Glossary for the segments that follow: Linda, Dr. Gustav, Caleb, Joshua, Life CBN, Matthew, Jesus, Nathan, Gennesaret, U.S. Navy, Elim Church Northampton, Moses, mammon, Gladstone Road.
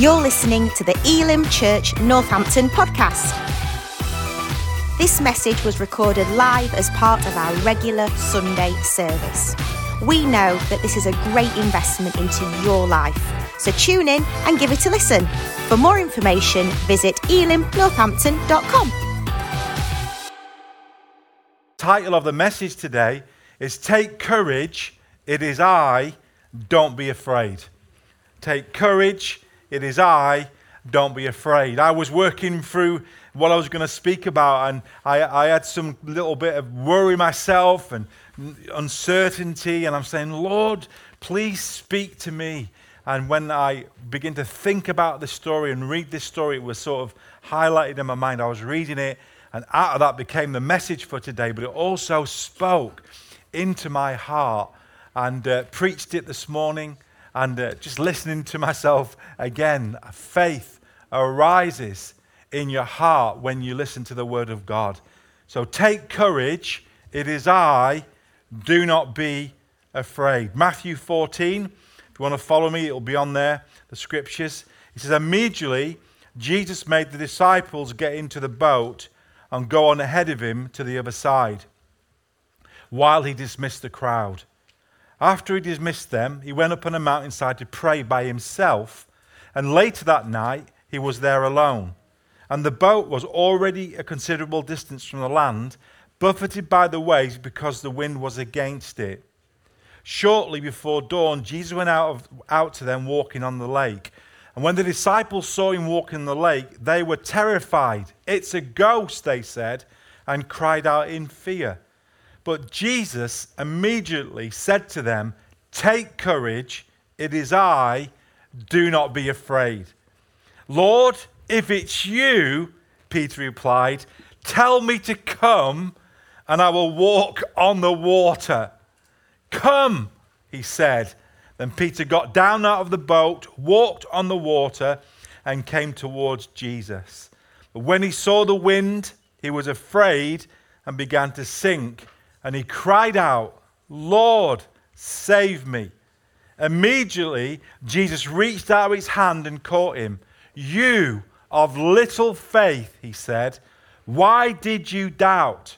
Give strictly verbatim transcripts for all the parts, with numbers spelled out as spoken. You're listening to the Elim Church Northampton podcast. This message was recorded live as part of our regular Sunday service. We know that this is a great investment into your life, so tune in and give it a listen. For more information, visit elim northampton dot com. The title of the message today is Take Courage, It Is I, Don't Be Afraid. Take courage, it is I, don't be afraid. I was working through what I was going to speak about, and I, I had some little bit of worry myself and uncertainty, and I'm saying, Lord, please speak to me. And when I begin to think about this story and read this story, it was sort of highlighted in my mind. I was reading it, and out of that became the message for today, but it also spoke into my heart and uh, preached it this morning. And uh, just listening to myself again, faith arises in your heart when you listen to the word of God. So take courage, it is I, do not be afraid. Matthew fourteen, if you want to follow me, it'll be on there, the scriptures. It says, immediately Jesus made the disciples get into the boat and go on ahead of him to the other side, while he dismissed the crowd. After he dismissed them, he went up on a mountainside to pray by himself, and later that night he was there alone. And the boat was already a considerable distance from the land, buffeted by the waves because the wind was against it. Shortly before dawn, Jesus went out, of, out to them walking on the lake. And when the disciples saw him walking on the lake, they were terrified. "It's a ghost," they said, and cried out in fear. But Jesus immediately said to them, "Take courage, it is I, do not be afraid." "Lord, if it's you," Peter replied, "tell me to come and I will walk on the water." "Come," he said. Then Peter got down out of the boat, walked on the water, and came towards Jesus. But when he saw the wind, he was afraid and began to sink. And he cried out, "Lord, save me." Immediately, Jesus reached out his hand and caught him. "You of little faith," he said, "why did you doubt?"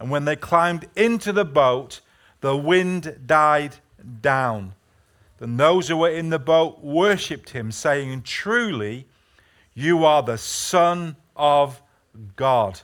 And when they climbed into the boat, the wind died down. Then those who were in the boat worshipped him, saying, "Truly, you are the Son of God."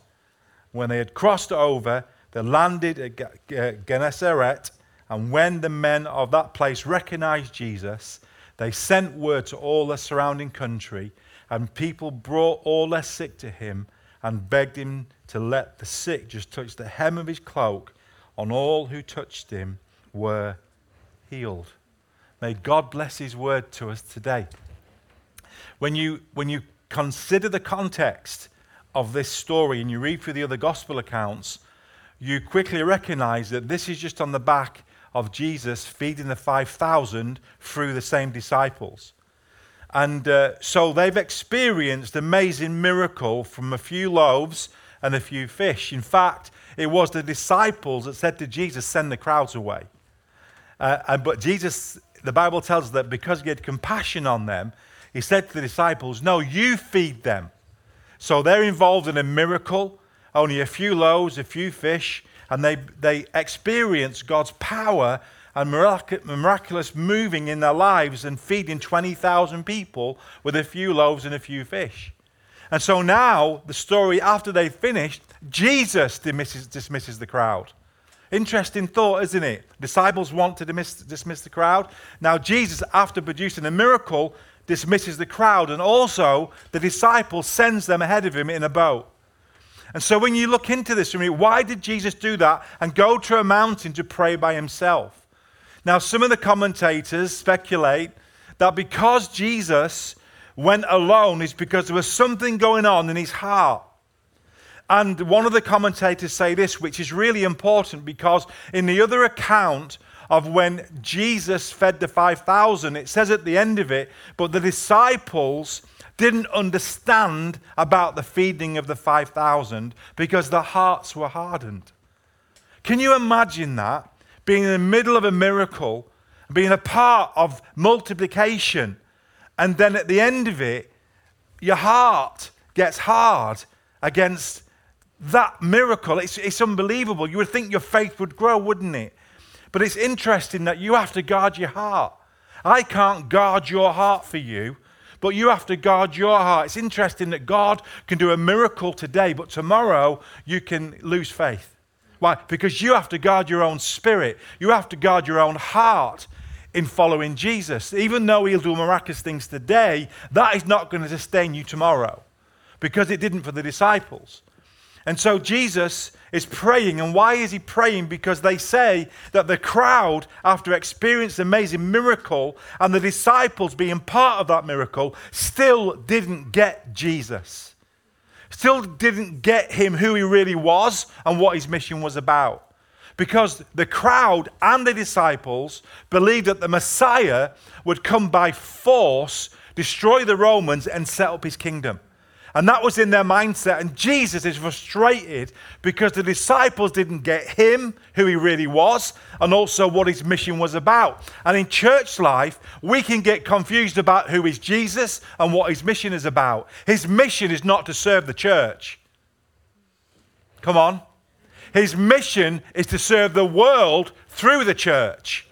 When they had crossed over, they landed at Gennesaret, and when the men of that place recognized Jesus, they sent word to all the surrounding country, and people brought all their sick to him and begged him to let the sick just touch the hem of his cloak, and all who touched him were healed. May God bless his word to us today. When you, when you consider the context of this story and you read through the other gospel accounts, you quickly recognize that this is just on the back of Jesus feeding the five thousand through the same disciples. And uh, so they've experienced an amazing miracle from a few loaves and a few fish. In fact, it was the disciples that said to Jesus, "Send the crowds away." Uh, and, but Jesus, the Bible tells us that because he had compassion on them, he said to the disciples, "No, you feed them." So they're involved in a miracle. Only a few loaves, a few fish, and they, they experience God's power and mirac- miraculous moving in their lives and feeding twenty thousand people with a few loaves and a few fish. And so now, the story after they've finished, Jesus dismisses, dismisses the crowd. Interesting thought, isn't it? Disciples want to dismiss, dismiss the crowd. Now Jesus, after producing a miracle, dismisses the crowd, and also the disciples sends them ahead of him in a boat. And so when you look into this, why did Jesus do that and go to a mountain to pray by himself? Now, some of the commentators speculate that because Jesus went alone is because there was something going on in his heart. And one of the commentators say this, which is really important, because in the other account of when Jesus fed the five thousand, it says at the end of it, but the disciples didn't understand about the feeding of the five thousand because their hearts were hardened. Can you imagine that? Being in the middle of a miracle, being a part of multiplication, And then at the end of it, your heart gets hard against that miracle. It's, it's unbelievable. You would think your faith would grow, wouldn't it? But it's interesting that you have to guard your heart. I can't guard your heart for you, but you have to guard your heart. It's interesting that God can do a miracle today, but tomorrow you can lose faith. Why? Because you have to guard your own spirit. You have to guard your own heart in following Jesus. Even though he'll do miraculous things today, that is not going to sustain you tomorrow, because it didn't for the disciples. And so Jesus is praying. And why is he praying? Because they say that the crowd, after experiencing an amazing miracle, and the disciples being part of that miracle, still didn't get Jesus. Still didn't get him, who he really was and what his mission was about. Because the crowd and the disciples believed that the Messiah would come by force, destroy the Romans, and set up his kingdom. And that was in their mindset. And Jesus is frustrated because the disciples didn't get him, who he really was, and also what his mission was about. And in church life, we can get confused about who is Jesus and what his mission is about. His mission is not to serve the church. Come on. His mission is to serve the world through the church.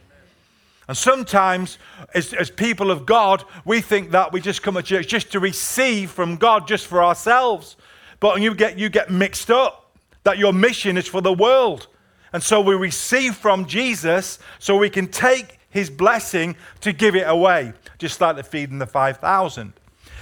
And sometimes, as, as people of God, we think that we just come to church just to receive from God, just for ourselves. But you get, you get mixed up, that your mission is for the world. And so we receive from Jesus so we can take his blessing to give it away, just like the feeding the five thousand.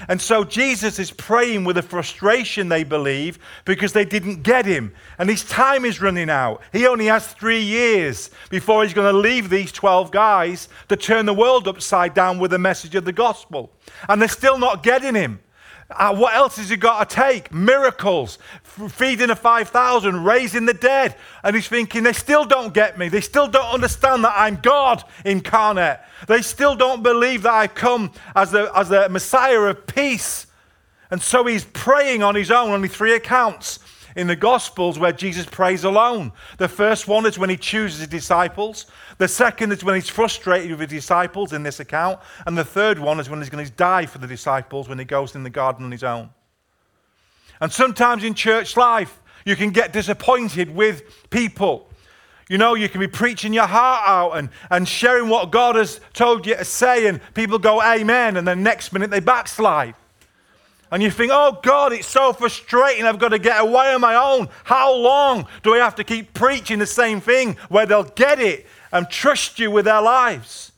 And so Jesus is praying with a frustration, they believe, because they didn't get him. And his time is running out. He only has three years before he's going to leave these twelve guys to turn the world upside down with the message of the gospel. And they're still not getting him. Uh, what else has he got to take? Miracles, f- feeding the five thousand, raising the dead. And he's thinking, they still don't get me. They still don't understand that I'm God incarnate. They still don't believe that I come as the, as the Messiah of peace. And so he's praying on his own. Only three accounts in the Gospels where Jesus prays alone. The first one is when he chooses his disciples. The second is when he's frustrated with his disciples in this account. And the third one is when he's going to die for the disciples, when he goes in the garden on his own. And sometimes in church life, you can get disappointed with people. You know, you can be preaching your heart out and, and sharing what God has told you to say, and people go, amen, and the next minute they backslide. And you think, oh God, it's so frustrating. I've got to get away on my own. How long do I have to keep preaching the same thing where they'll get it and trust you with their lives?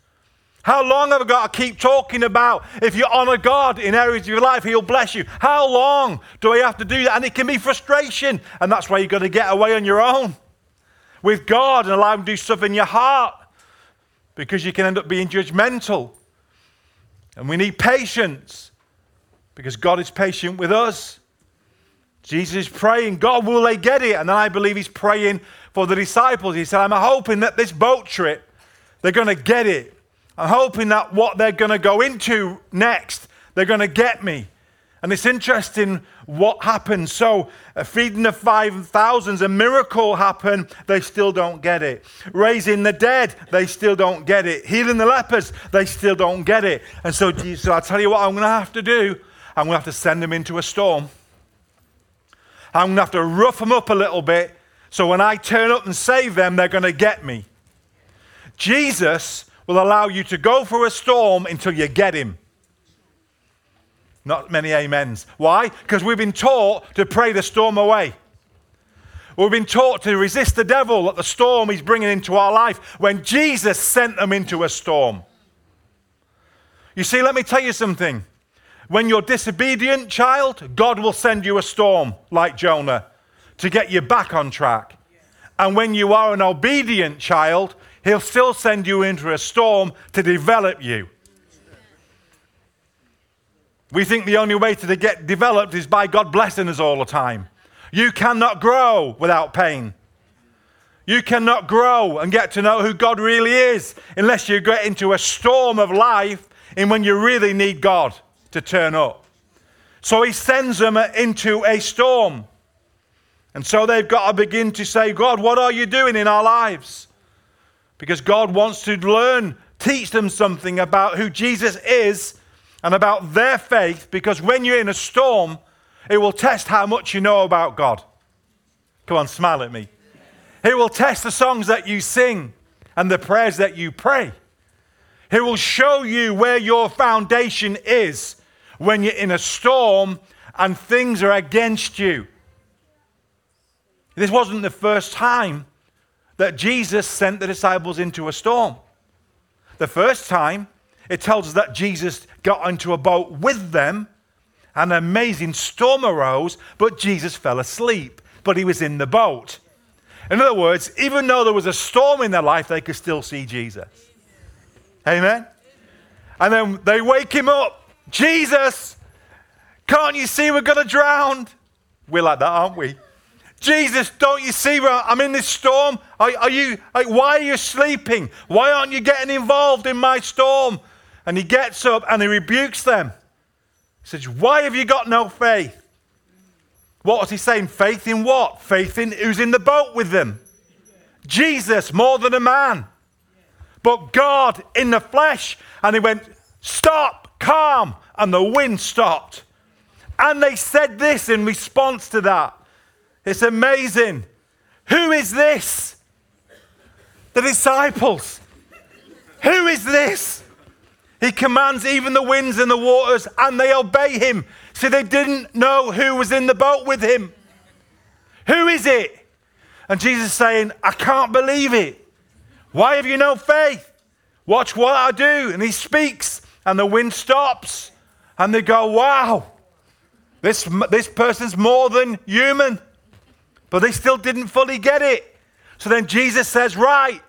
How long have I got to keep talking about if you honor God in areas of your life, he'll bless you? How long do I have to do that? And it can be frustration. And that's why you've got to get away on your own with God and allow him to do stuff in your heart, because you can end up being judgmental. And we need patience, because God is patient with us. Jesus is praying, God, will they get it? And then I believe he's praying for the disciples. He said, I'm hoping that this boat trip, they're going to get it. I'm hoping that what they're going to go into next, they're going to get me. And it's interesting what happened. So uh, feeding the five thousand, a miracle happened. They still don't get it. Raising the dead, they still don't get it. Healing the lepers, they still don't get it. And so Jesus said, I'll tell you what I'm going to have to do. I'm going to have to send them into a storm. I'm going to have to rough them up a little bit, so when I turn up and save them, they're going to get me. Jesus will allow you to go through a storm until you get him. Not many amens. Why? Because we've been taught to pray the storm away. We've been taught to resist the devil that the storm he's bringing into our life, when Jesus sent them into a storm. You see, let me tell you something. When you're disobedient, child, God will send you a storm like Jonah to get you back on track. And when you are an obedient child, he'll still send you into a storm to develop you. We think the only way to get developed is by God blessing us all the time. You cannot grow without pain. You cannot grow and get to know who God really is unless you get into a storm of life and when you really need God to turn up. So he sends them into a storm. And so they've got to begin to say, God, what are you doing in our lives? Because God wants to learn, teach them something about who Jesus is and about their faith, because when you're in a storm, it will test how much you know about God. Come on, smile at me. He will test the songs that you sing and the prayers that you pray. He will show you where your foundation is when you're in a storm and things are against you. This wasn't the first time that Jesus sent the disciples into a storm. The first time, it tells us that Jesus got into a boat with them, and an amazing storm arose, but Jesus fell asleep, but he was in the boat. In other words, even though there was a storm in their life, they could still see Jesus. Amen? And then they wake him up. Jesus, can't you see we're going to drown? We're like that, aren't we? Jesus, don't you see I'm in this storm? Are, are you, like, why are you sleeping? Why aren't you getting involved in my storm? And he gets up and he rebukes them. He says, why have you got no faith? What was he saying? Faith in what? Faith in who's in the boat with them. Jesus, more than a man. But God in the flesh. And he went, stop, calm. And the wind stopped. And they said this in response to that. It's amazing. Who is this? The disciples. Who is this? He commands even the winds and the waters, and they obey him. So they didn't know who was in the boat with him. Who is it? And Jesus is saying, I can't believe it. Why have you no faith? Watch what I do. And he speaks, and the wind stops. And they go, wow, this, this person's more than human. But they still didn't fully get it. So then Jesus says, right,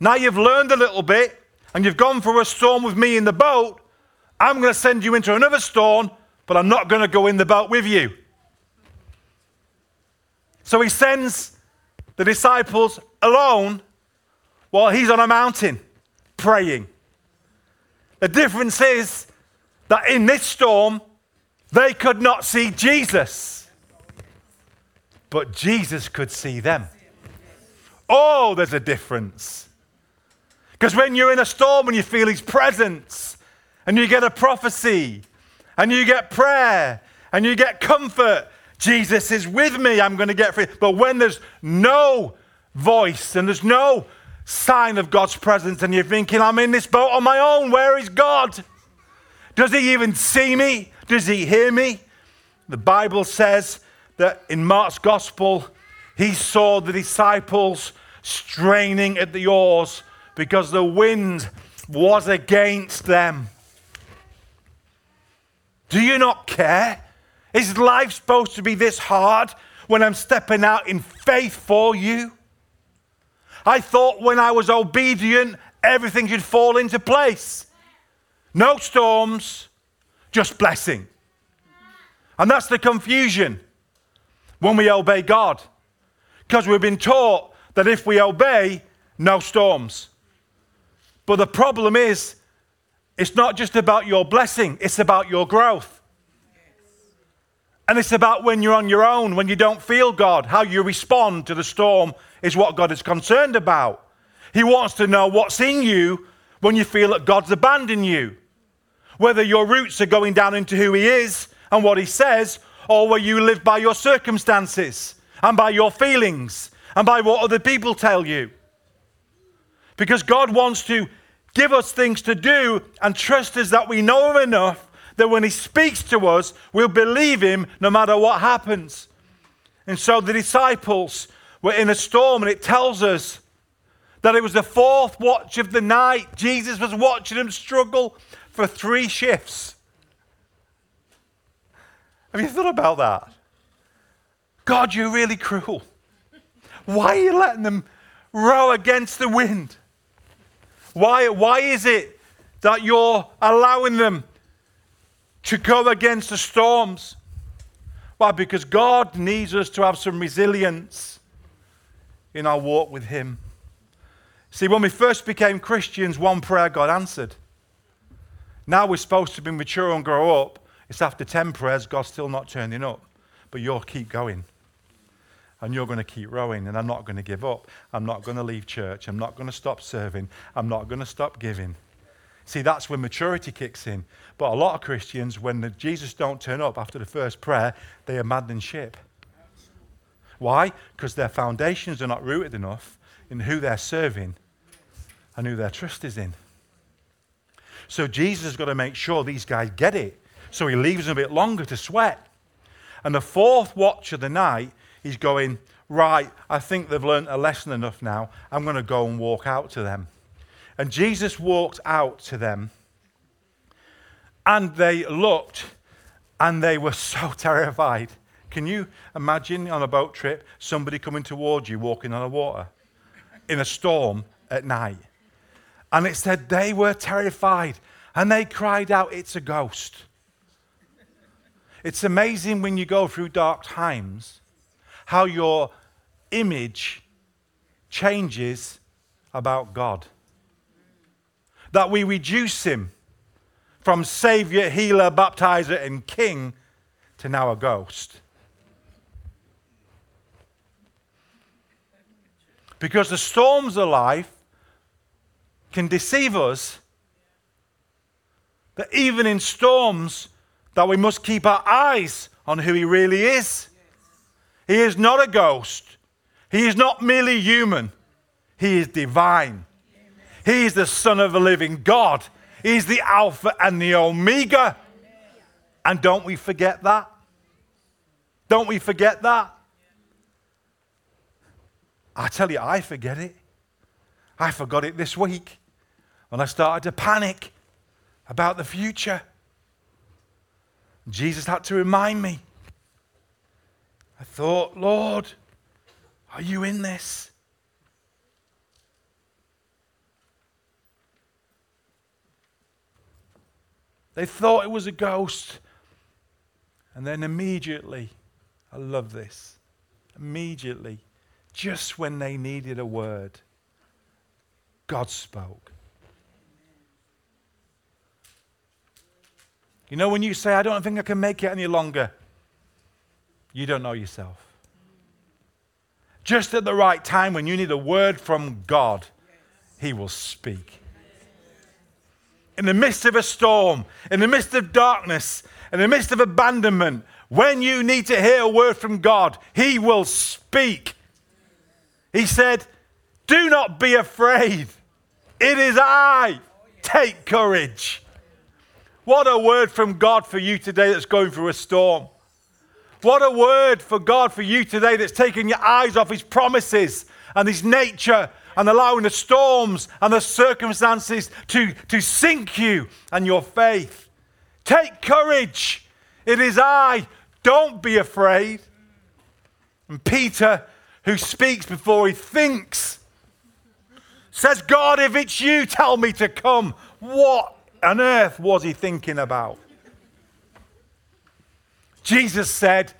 now you've learned a little bit and you've gone through a storm with me in the boat. I'm going to send you into another storm, but I'm not going to go in the boat with you. So he sends the disciples alone while he's on a mountain praying. The difference is that in this storm, they could not see Jesus. But Jesus could see them. Oh, there's a difference. Because when you're in a storm and you feel his presence, and you get a prophecy, and you get prayer, and you get comfort, Jesus is with me, I'm going to get free. But when there's no voice and there's no sign of God's presence, and you're thinking, I'm in this boat on my own, where is God? Does he even see me? Does he hear me? The Bible says that in Mark's gospel, he saw the disciples straining at the oars because the wind was against them. Do you not care? Is life supposed to be this hard when I'm stepping out in faith for you? I thought when I was obedient, everything should fall into place. No storms, just blessing. And that's the confusion when we obey God, because we've been taught that if we obey, no storms. But the problem is, it's not just about your blessing, it's about your growth. And it's about when you're on your own, when you don't feel God, how you respond to the storm is what God is concerned about. He wants to know what's in you when you feel that God's abandoned you, whether your roots are going down into who he is and what he says, or where you live by your circumstances and by your feelings and by what other people tell you. Because God wants to give us things to do and trust us that we know him enough that when he speaks to us, we'll believe him no matter what happens. And so the disciples were in a storm, and it tells us that it was the fourth watch of the night. Jesus was watching them struggle for three shifts. Have you thought about that? God, you're really cruel. Why are you letting them row against the wind? Why, why is it that you're allowing them to go against the storms? Why? Because God needs us to have some resilience in our walk with him. See, when we first became Christians, one prayer God answered. Now we're supposed to be mature and grow up. It's after ten prayers, God's still not turning up. But you'll keep going. And you're going to keep rowing. And I'm not going to give up. I'm not going to leave church. I'm not going to stop serving. I'm not going to stop giving. See, that's when maturity kicks in. But a lot of Christians, when the Jesus don't turn up after the first prayer, they are maddening ship. Why? Because their foundations are not rooted enough in who they're serving and who their trust is in. So Jesus has got to make sure these guys get it. So he leaves them a bit longer to sweat. And the fourth watch of the night, he's going, right, I think they've learned a lesson enough now. I'm going to go and walk out to them. And Jesus walked out to them, and they looked, and they were so terrified. Can you imagine on a boat trip, somebody coming towards you, walking on the water in a storm at night? And it said they were terrified, and they cried out, it's a ghost. It's amazing when you go through dark times, how your image changes about God. That we reduce him from Savior, Healer, Baptizer, and King to now a ghost. Because the storms of life can deceive us, that even in storms, that we must keep our eyes on who he really is. He is not a ghost. He is not merely human. He is divine. He is the Son of the living God. He is the Alpha and the Omega. And don't we forget that? Don't we forget that? I tell you, I forget it. I forgot it this week when I started to panic about the future. Jesus had to remind me. I thought, Lord, are you in this? They thought it was a ghost. And then immediately, I love this, immediately, just when they needed a word, God spoke. You know, when you say, I don't think I can make it any longer, you don't know yourself. Just at the right time, when you need a word from God, he will speak. In the midst of a storm, in the midst of darkness, in the midst of abandonment, when you need to hear a word from God, he will speak. He said, do not be afraid. It is I. Take courage. What a word from God for you today that's going through a storm. What a word for God for you today that's taking your eyes off his promises and his nature, and allowing the storms and the circumstances to, to sink you and your faith. Take courage. It is I. Don't be afraid. And Peter, who speaks before he thinks, says, God, if it's you, tell me to come. What on earth was he thinking about? Jesus said,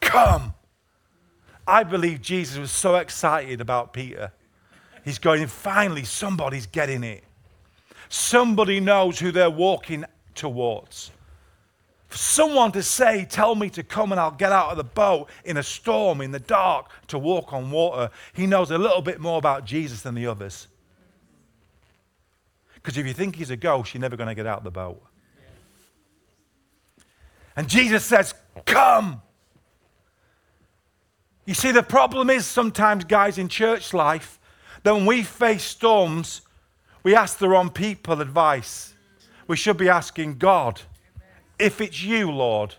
come. I believe Jesus was so excited about Peter. He's going, finally, somebody's getting it. Somebody knows who they're walking towards. For someone to say, tell me to come and I'll get out of the boat in a storm, in the dark, to walk on water, he knows a little bit more about Jesus than the others. Because if you think he's a ghost, you're never going to get out of the boat. And Jesus says, come. You see, the problem is sometimes, guys, in church life, then when we face storms, we ask the wrong people advice. We should be asking God, if it's you, Lord,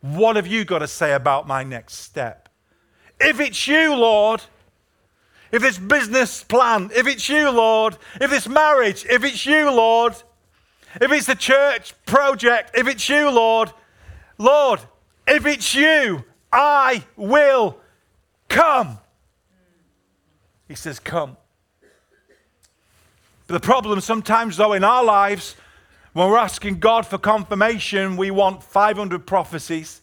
what have you got to say about my next step? If it's you, Lord, if this business plan, if it's you, Lord, if this marriage, if it's you, Lord, if it's the church project, if it's you, Lord, Lord, if it's you, I will come. He says, come. But the problem sometimes, though, in our lives, when we're asking God for confirmation, we want five hundred prophecies,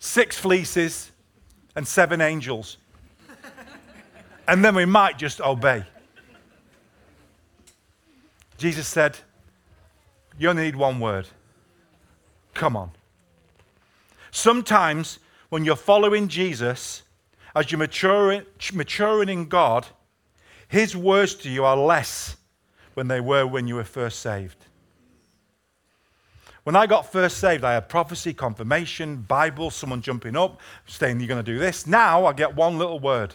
six fleeces, and seven angels. And then we might just obey. Jesus said, you only need one word. Come on. Sometimes, when you're following Jesus, as you're maturing, maturing in God, his words to you are less when they were when you were first saved. When I got first saved, I had prophecy, confirmation, Bible, someone jumping up, saying, you're going to do this. Now I get one little word.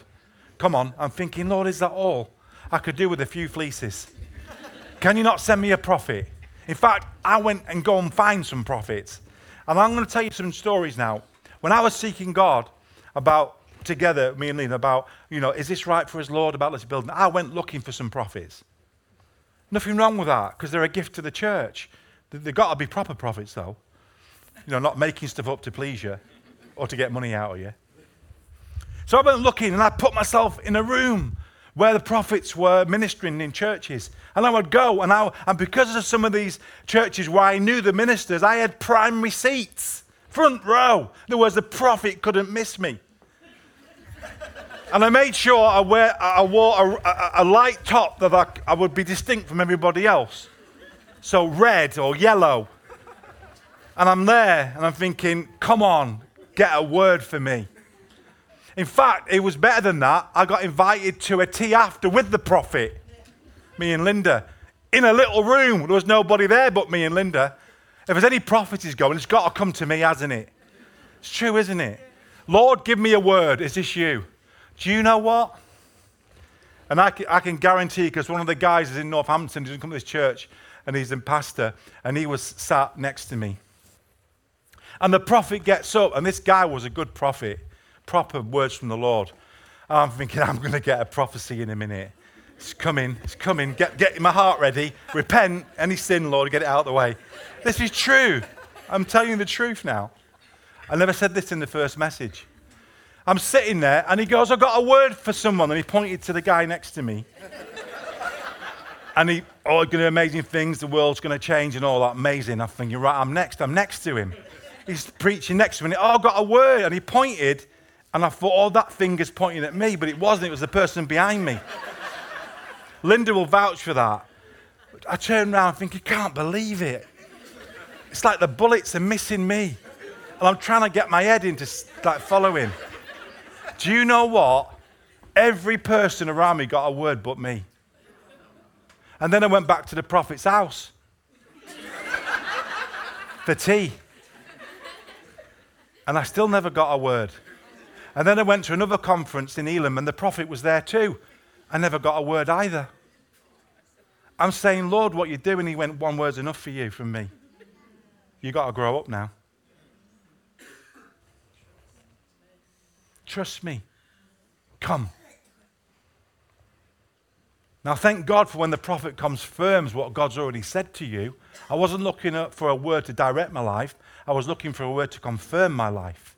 Come on. I'm thinking, Lord, is that all? I could do with a few fleeces. Can you not send me a prophet? In fact, I went and go and find some prophets. And I'm going to tell you some stories now. When I was seeking God about, together, me and Linda, about, you know, is this right for us, Lord, about this building? I went looking for some prophets. Nothing wrong with that, because they're a gift to the church. They've got to be proper prophets, though. You know, not making stuff up to please you or to get money out of you. So I went looking, and I put myself in a room where the prophets were ministering in churches. And I would go, and, I, and because of some of these churches where I knew the ministers, I had primary seats, front row. In other words, the prophet couldn't miss me. And I made sure I, wear, I wore a, a, a light top that I, I would be distinct from everybody else. So red or yellow. And I'm there and I'm thinking, come on, get a word for me. In fact, it was better than that. I got invited to a tea after with the prophet, me and Linda, in a little room. There was nobody there but me and Linda. If there's any prophecies going, it's got to come to me, hasn't it? It's true, isn't it? Lord, give me a word. Is this you? Do you know what? And I can, I can guarantee, because one of the guys is in Northampton, he doesn't come to this church, and he's a pastor, and he was sat next to me. And the prophet gets up, and this guy was a good prophet, proper words from the Lord. And I'm thinking, I'm going to get a prophecy in a minute. It's coming, it's coming, get, get my heart ready, repent, any sin, Lord, get it out of the way. This is true. I'm telling you the truth now. I never said this in the first message. I'm sitting there, and he goes, I've got a word for someone, and he pointed to the guy next to me. And he, oh, going to do amazing things, the world's going to change and all that, amazing. I'm thinking, right, I'm next, I'm next to him. He's preaching next to me, oh, I've got a word. And he pointed, and I thought, oh, that finger's pointing at me, but it wasn't, it was the person behind me. Linda will vouch for that. I turned around thinking, I can't believe it. It's like the bullets are missing me. And I'm trying to get my head in to like, follow him. Do you know what? Every person around me got a word but me. And then I went back to the prophet's house for tea. And I still never got a word. And then I went to another conference in Elim, and the prophet was there too. I never got a word either. I'm saying, Lord, what you doing? He went, one word's enough for you from me. You got to grow up now. Trust me. Come. Now, thank God for when the prophet confirms what God's already said to you. I wasn't looking for a word to direct my life. I was looking for a word to confirm my life.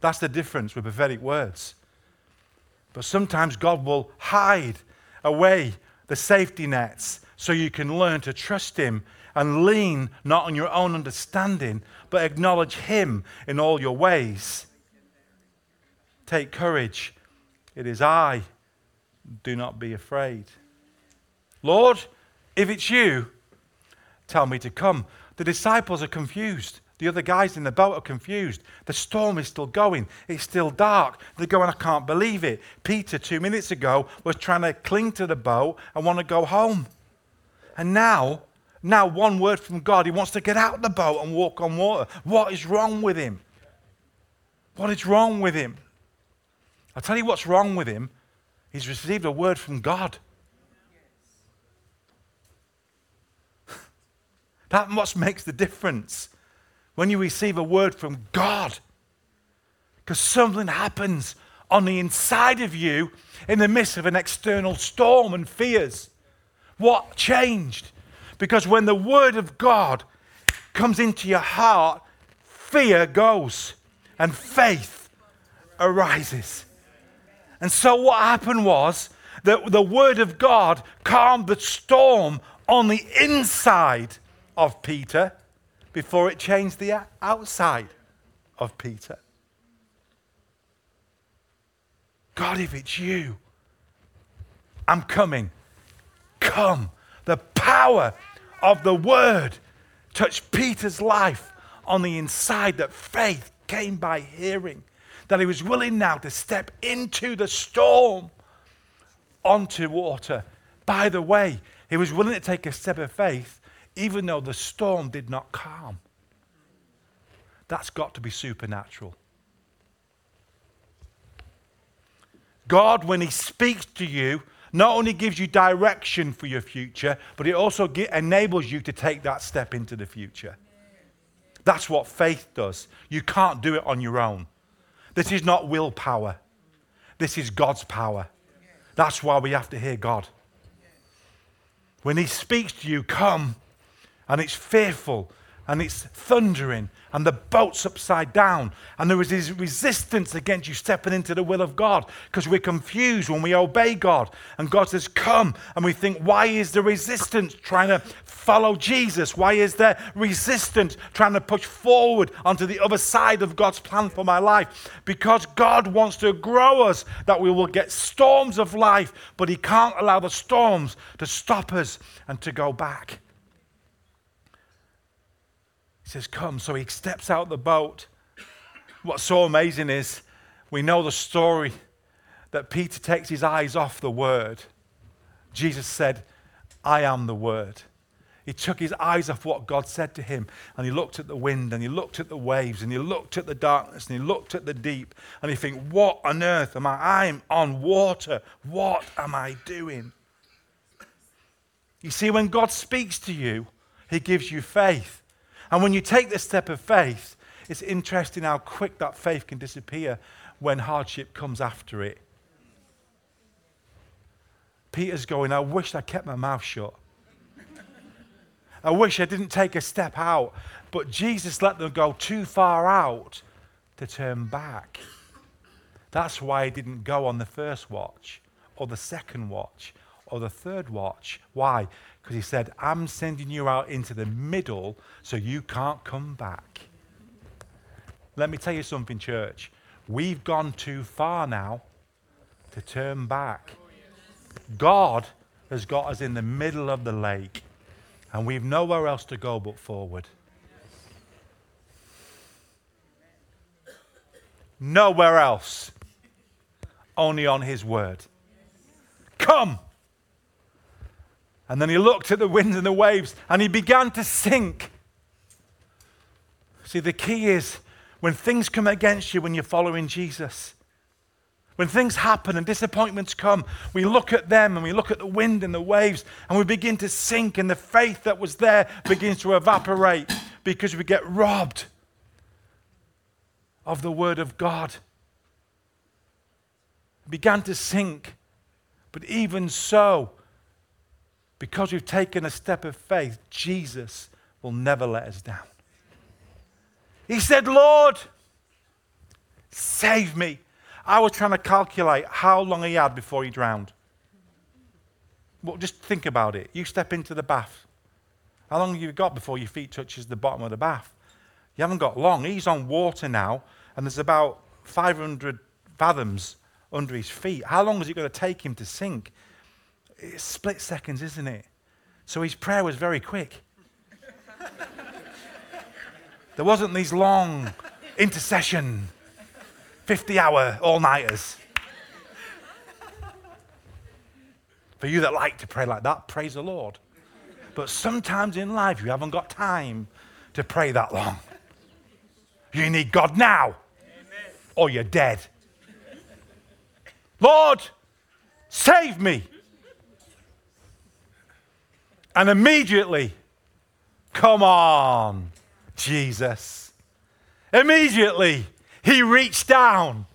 That's the difference with prophetic words. But sometimes God will hide away the safety nets so you can learn to trust him and lean not on your own understanding, but acknowledge him in all your ways. Take courage. It is I. Do not be afraid. Lord, if it's you, tell me to come. The disciples are confused. The other guys in the boat are confused. The storm is still going. It's still dark. They're going, I can't believe it. Peter, two minutes ago, was trying to cling to the boat and want to go home. And now, now one word from God, he wants to get out of the boat and walk on water. What is wrong with him? What is wrong with him? I'll tell you what's wrong with him. He's received a word from God. That's what makes the difference, when you receive a word from God. Because something happens on the inside of you in the midst of an external storm and fears. What changed? Because when the word of God comes into your heart, fear goes and faith arises. And so what happened was that the word of God calmed the storm on the inside of Peter before it changed the outside of Peter. God, if it's you, I'm coming. Come. The power of the word touched Peter's life on the inside, that faith came by hearing, that he was willing now to step into the storm onto water. By the way, He was willing to take a step of faith, even though the storm did not calm. That's got to be supernatural. God, when he speaks to you, not only gives you direction for your future, but it also ge- enables you to take that step into the future. That's what faith does. You can't do it on your own. This is not willpower. This is God's power. That's why we have to hear God. When he speaks to you, come, and it's fearful, and it's thundering, and the boat's upside down, and there is this resistance against you stepping into the will of God, because we're confused when we obey God, and God says, come, and we think, why is the resistance trying to follow Jesus? Why is there resistance trying to push forward onto the other side of God's plan for my life? Because God wants to grow us, that we will get storms of life, but he can't allow the storms to stop us and to go back. He says, come. So he steps out the boat. What's so amazing is we know the story that Peter takes his eyes off the word. Jesus said, I am the word. He took his eyes off what God said to him, and he looked at the wind, and he looked at the waves, and he looked at the darkness, and he looked at the deep, and he think, what on earth am I? I'm on water. What am I doing? You see, when God speaks to you, he gives you faith. And when you take this step of faith, it's interesting how quick that faith can disappear when hardship comes after it. Peter's going, I wish I kept my mouth shut. I wish I didn't take a step out. But Jesus let them go too far out to turn back. That's why he didn't go on the first watch or the second watch or the third watch. Why? Because he said, I'm sending you out into the middle so you can't come back. Let me tell you something, church. We've gone too far now to turn back. God has got us in the middle of the lake, and we've nowhere else to go but forward. Nowhere else. Only on his word. Come! And then he looked at the winds and the waves, and he began to sink. See, the key is when things come against you when you're following Jesus, when things happen and disappointments come, we look at them and we look at the wind and the waves, and we begin to sink, and the faith that was there begins to evaporate because we get robbed of the word of God. It began to sink, but even so, because we've taken a step of faith, Jesus will never let us down. He said, Lord, save me. I was trying to calculate how long he had before he drowned. Well, just think about it. You step into the bath. How long have you got before your feet touches the bottom of the bath? You haven't got long. He's on water now, and there's about five hundred fathoms under his feet. How long is it going to take him to sink? It's split seconds, isn't it? So his prayer was very quick. There wasn't these long intercession, fifty-hour all-nighters. For you that like to pray like that, praise the Lord. But sometimes in life, you haven't got time to pray that long. You need God now, amen, or you're dead. Lord, save me. And immediately, come on, Jesus. Immediately, he reached down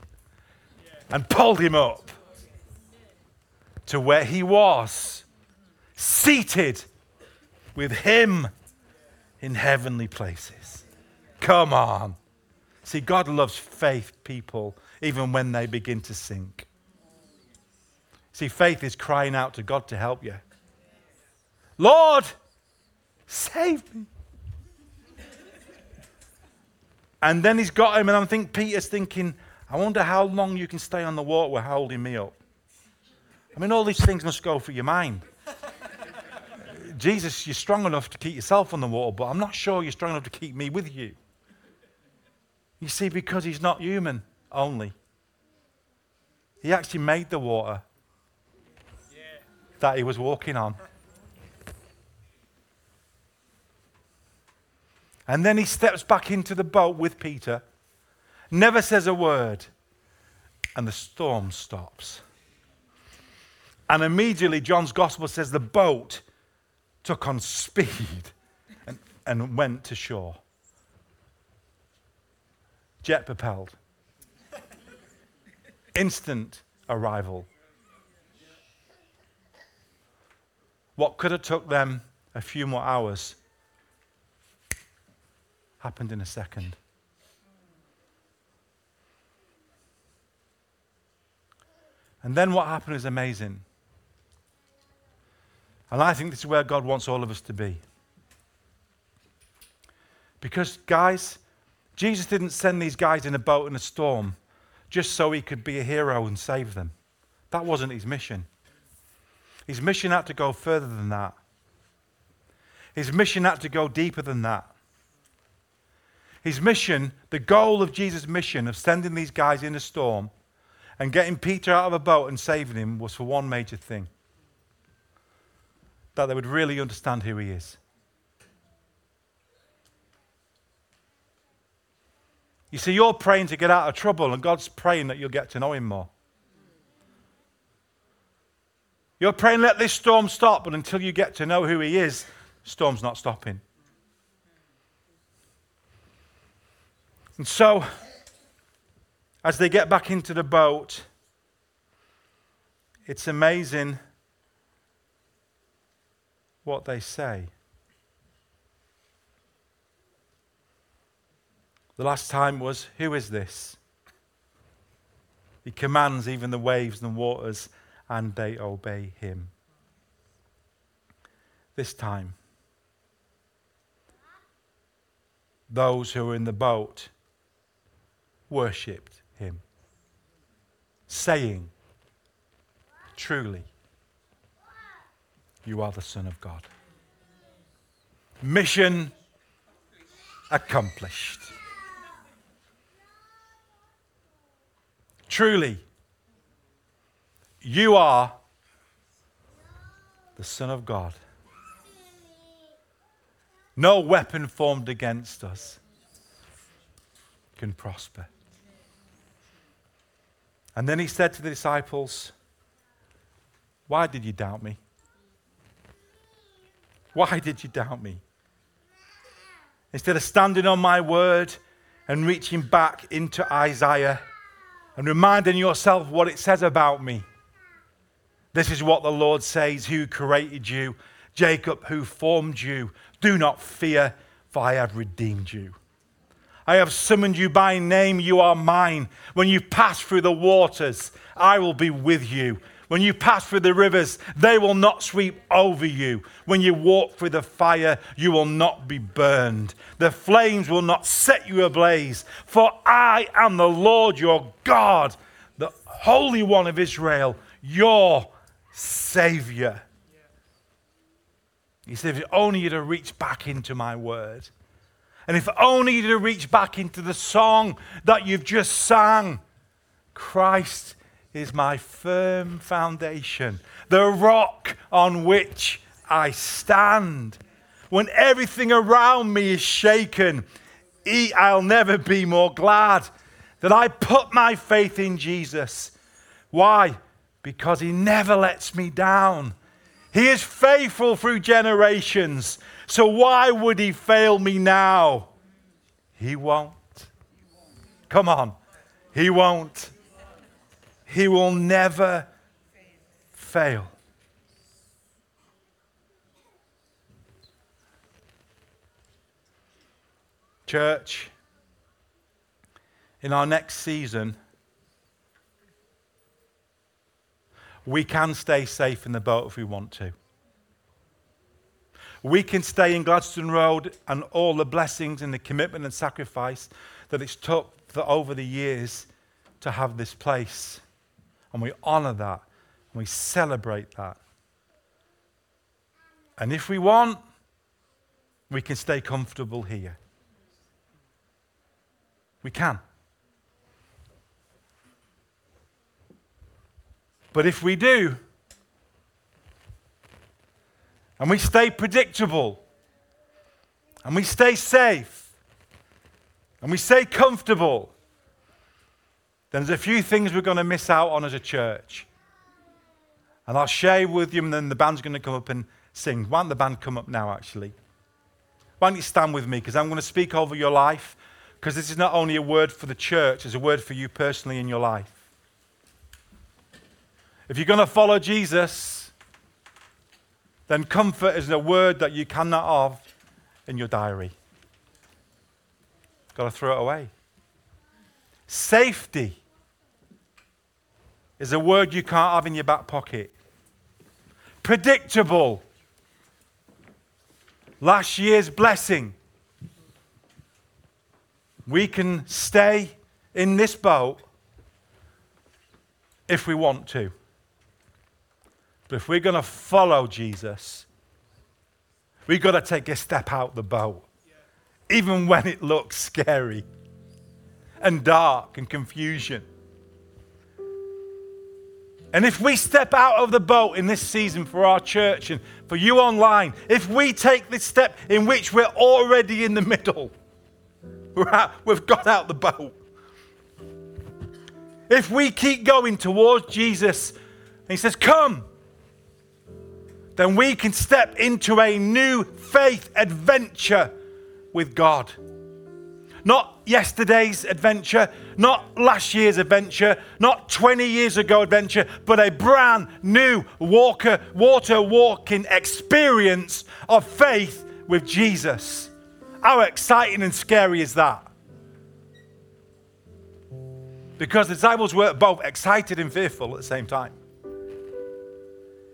and pulled him up to where he was, seated with him in heavenly places. Come on. See, God loves faith people, even when they begin to sink. See, faith is crying out to God to help you. Lord, save me. And then he's got him, and I think Peter's thinking, I wonder how long you can stay on the water holding me up. I mean, all these things must go through your mind. Jesus, you're strong enough to keep yourself on the water, but I'm not sure you're strong enough to keep me with you. You see, because he's not human only. He actually made the water yeah. that he was walking on. And then he steps back into the boat with Peter, never says a word, and the storm stops. And immediately John's gospel says the boat took on speed and, and went to shore. Jet propelled. Instant arrival. What could have took them a few more hours happened in a second. And then what happened is amazing. And I think this is where God wants all of us to be. Because, guys, Jesus didn't send these guys in a boat in a storm just so he could be a hero and save them. That wasn't his mission. His mission had to go further than that. His mission had to go deeper than that. His mission, the goal of Jesus' mission of sending these guys in a storm and getting Peter out of a boat and saving him was for one major thing. That they would really understand who he is. You see, you're praying to get out of trouble, and God's praying that you'll get to know him more. You're praying, let this storm stop, but until you get to know who he is, the storm's not stopping. And so, as they get back into the boat, it's amazing what they say. The last time was, who is this? He commands even the waves and the waters, and they obey him. This time, those who were in the boat worshipped him, saying, truly, you are the Son of God. Mission accomplished. Truly, you are the Son of God. No weapon formed against us can prosper. And then he said to the disciples, why did you doubt me? Why did you doubt me? Instead of standing on my word and reaching back into Isaiah, and reminding yourself what it says about me. This is what the Lord says, who created you, Jacob, who formed you. Do not fear, for I have redeemed you. I have summoned you by name, you are mine. When you pass through the waters, I will be with you. When you pass through the rivers, they will not sweep over you. When you walk through the fire, you will not be burned. The flames will not set you ablaze. For I am the Lord your God, the Holy One of Israel, your Savior. He said, if only you'd have reached back into my word. And if only you'd have reached back into the song that you've just sang, Christ is my firm foundation, the rock on which I stand. When everything around me is shaken, I'll never be more glad that I put my faith in Jesus. Why? Because he never lets me down. He is faithful through generations. So why would he fail me now? He won't. Come on. He won't. He will never fail. Church, in our next season, we can stay safe in the boat if we want to. We can stay in Gladstone Road and all the blessings and the commitment and sacrifice that it's took for over the years to have this place. And we honor that, and we celebrate that. And if we want, we can stay comfortable here. We can. But if we do, and we stay predictable, and we stay safe, and we say comfortable, then there's a few things we're going to miss out on as a church. And I'll share with you, and then the band's going to come up and sing. Why don't the band come up now, actually? Why don't you stand with me, because I'm going to speak over your life, because this is not only a word for the church, it's a word for you personally in your life. If you're going to follow Jesus, then comfort is a word that you cannot have in your diary. Got to throw it away. Safety is a word you can't have in your back pocket. Predictable. Last year's blessing. We can stay in this boat if we want to. But if we're going to follow Jesus, we've got to take a step out the boat, even when it looks scary and dark and confusion. And if we step out of the boat in this season for our church and for you online, if we take this step in which we're already in the middle, we're out, we've got out the boat. If we keep going towards Jesus and he says, come, then we can step into a new faith adventure with God. Not yesterday's adventure, not last year's adventure, not twenty years ago adventure, but a brand new walker, water walking experience of faith with Jesus. How exciting and scary is that? Because the disciples were both excited and fearful at the same time.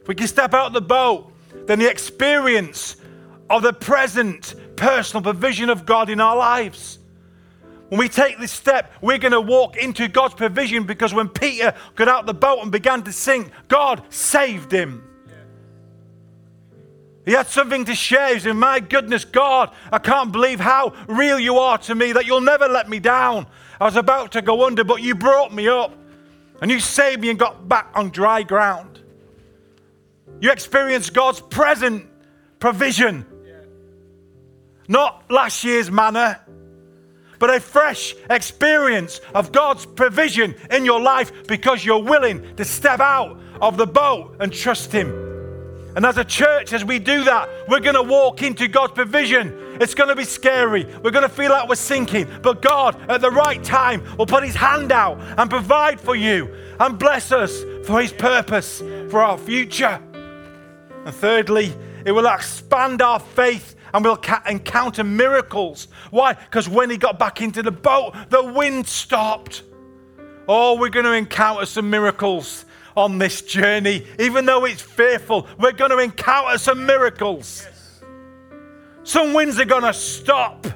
If we can step out of the boat, then the experience of the present personal provision of God in our lives. When we take this step, we're going to walk into God's provision, because when Peter got out the boat and began to sink, God saved him. Yeah. He had something to share. He said, my goodness, God, I can't believe how real you are to me, that you'll never let me down. I was about to go under, but you brought me up and you saved me and got back on dry ground. You experienced God's present provision. Yeah. Not last year's manna, but a fresh experience of God's provision in your life, because you're willing to step out of the boat and trust him. And as a church, as we do that, we're going to walk into God's provision. It's going to be scary. We're going to feel like we're sinking. But God, at the right time, will put his hand out and provide for you and bless us for his purpose, for our future. And thirdly, it will expand our faith, and we'll ca- encounter miracles. Why? Because when he got back into the boat, the wind stopped. Oh, we're going to encounter some miracles on this journey. Even though it's fearful, we're going to encounter some miracles. Yes. Some winds are going to stop.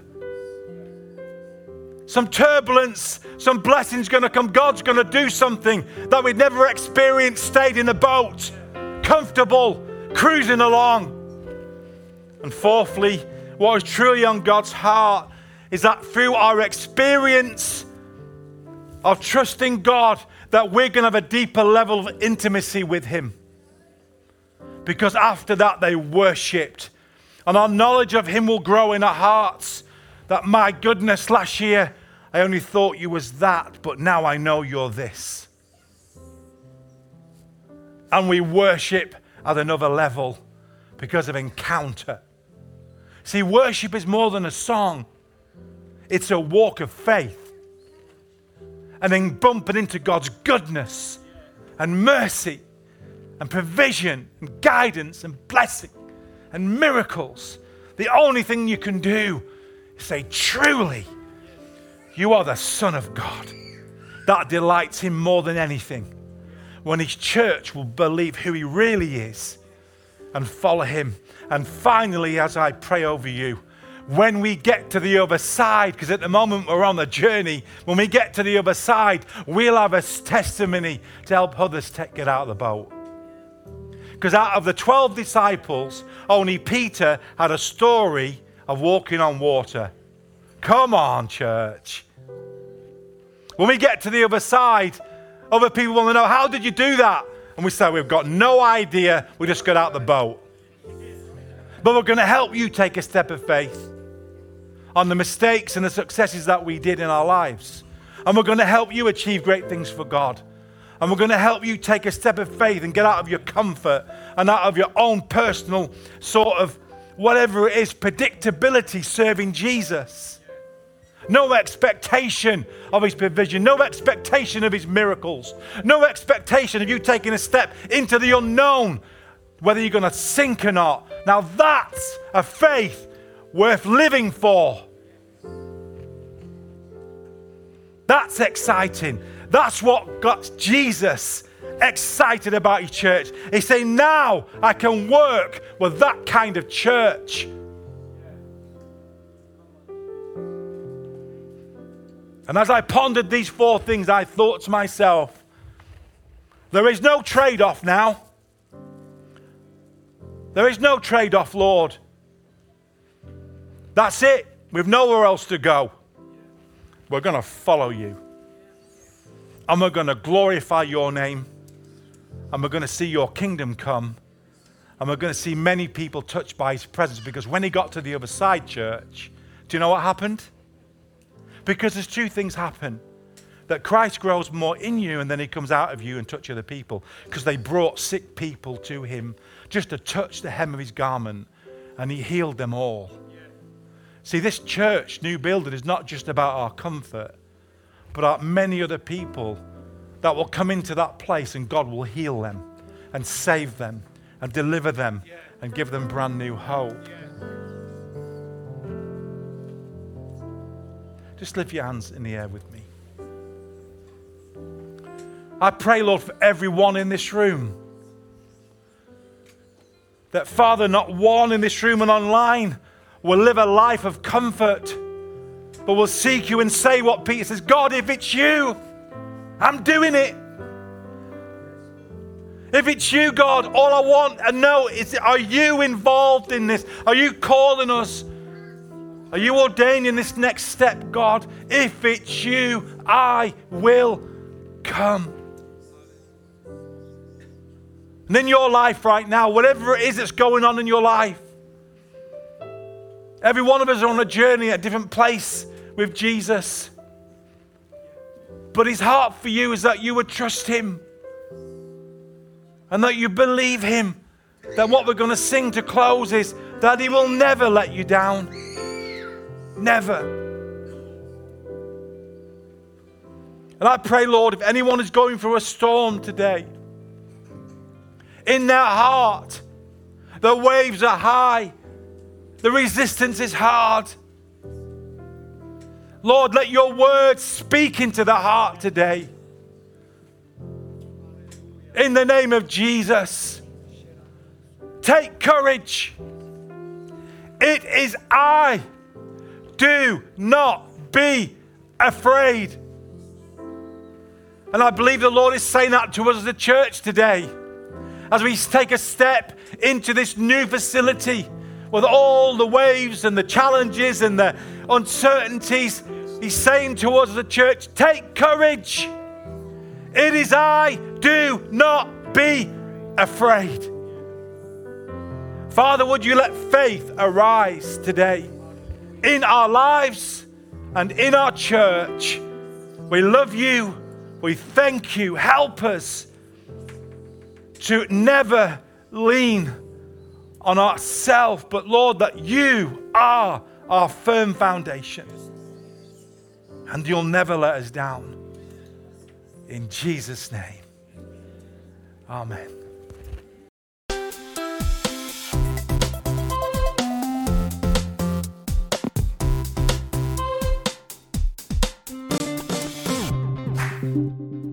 Some turbulence, some blessings going to come. God's going to do something that we'd never experienced, stayed in the boat, comfortable, cruising along. And fourthly, what is truly on God's heart is that through our experience of trusting God, that we're going to have a deeper level of intimacy with him. Because after that, they worshipped. And our knowledge of him will grow in our hearts. That, my goodness, last year, I only thought you was that, but now I know you're this. And we worship at another level, because of encounter. See, worship is more than a song. It's a walk of faith. And then bumping into God's goodness and mercy and provision and guidance and blessing and miracles. The only thing you can do is say, truly, you are the Son of God. That delights him more than anything. When his church will believe who he really is and follow him. And finally, as I pray over you, when we get to the other side, because at the moment we're on the journey, when we get to the other side, we'll have a testimony to help others take, get out of the boat. Because out of the twelve disciples, only Peter had a story of walking on water. Come on, church. When we get to the other side, other people want to know, how did you do that? And we say, we've got no idea. We just got out the boat. But we're going to help you take a step of faith. on the mistakes and the successes that we did in our lives. And we're going to help you achieve great things for God. And we're going to help you take a step of faith and get out of your comfort and out of your own personal sort of whatever it is, predictability, serving Jesus. No expectation of his provision. No expectation of his miracles. No expectation of you taking a step into the unknown, whether you're going to sink or not. Now that's a faith worth living for. That's exciting. That's what got Jesus excited about his church. He's saying, now I can work with that kind of church. And as I pondered these four things, I thought to myself, there is no trade-off now. There is no trade-off, Lord. That's it. We've nowhere else to go. We're going to follow you. And we're going to glorify your name. And we're going to see your kingdom come. And we're going to see many people touched by his presence. Because when he got to the other side, church, do you know what happened? Because there's two things happen. That Christ grows more in you and then he comes out of you and touches other people. Because they brought sick people to him just to touch the hem of his garment. And he healed them all. Yeah. See, this church, new building, is not just about our comfort. But about many other people that will come into that place and God will heal them. And save them. And deliver them. Yeah. And give them brand new hope. Yeah. Just lift your hands in the air with me. I pray, Lord, for everyone in this room. That, Father, not one in this room and online will live a life of comfort, but will seek you and say what Peter says, God, if it's you, I'm doing it. If it's you, God, all I want and know is, are you involved in this? Are you calling us? Are you ordaining this next step, God? If it's you, I will come. And in your life right now, whatever it is that's going on in your life, every one of us are on a journey at a different place with Jesus. But his heart for you is that you would trust him and that you believe him. That what we're going to sing to close is that he will never let you down. Never. And I pray, Lord, if anyone is going through a storm today, in their heart, the waves are high, the resistance is hard. Lord, let your word speak into the heart today. In the name of Jesus, take courage. It is I. Do not be afraid. And I believe the Lord is saying that to us as a church today. As we take a step into this new facility with all the waves and the challenges and the uncertainties, he's saying to us as a church, take courage. It is I. Do not be afraid. Father, would you let faith arise today? In our lives and in our church. We love you. We thank you. Help us to never lean on ourselves, but Lord, that you are our firm foundation and you'll never let us down. In Jesus' name. Amen. Thank you.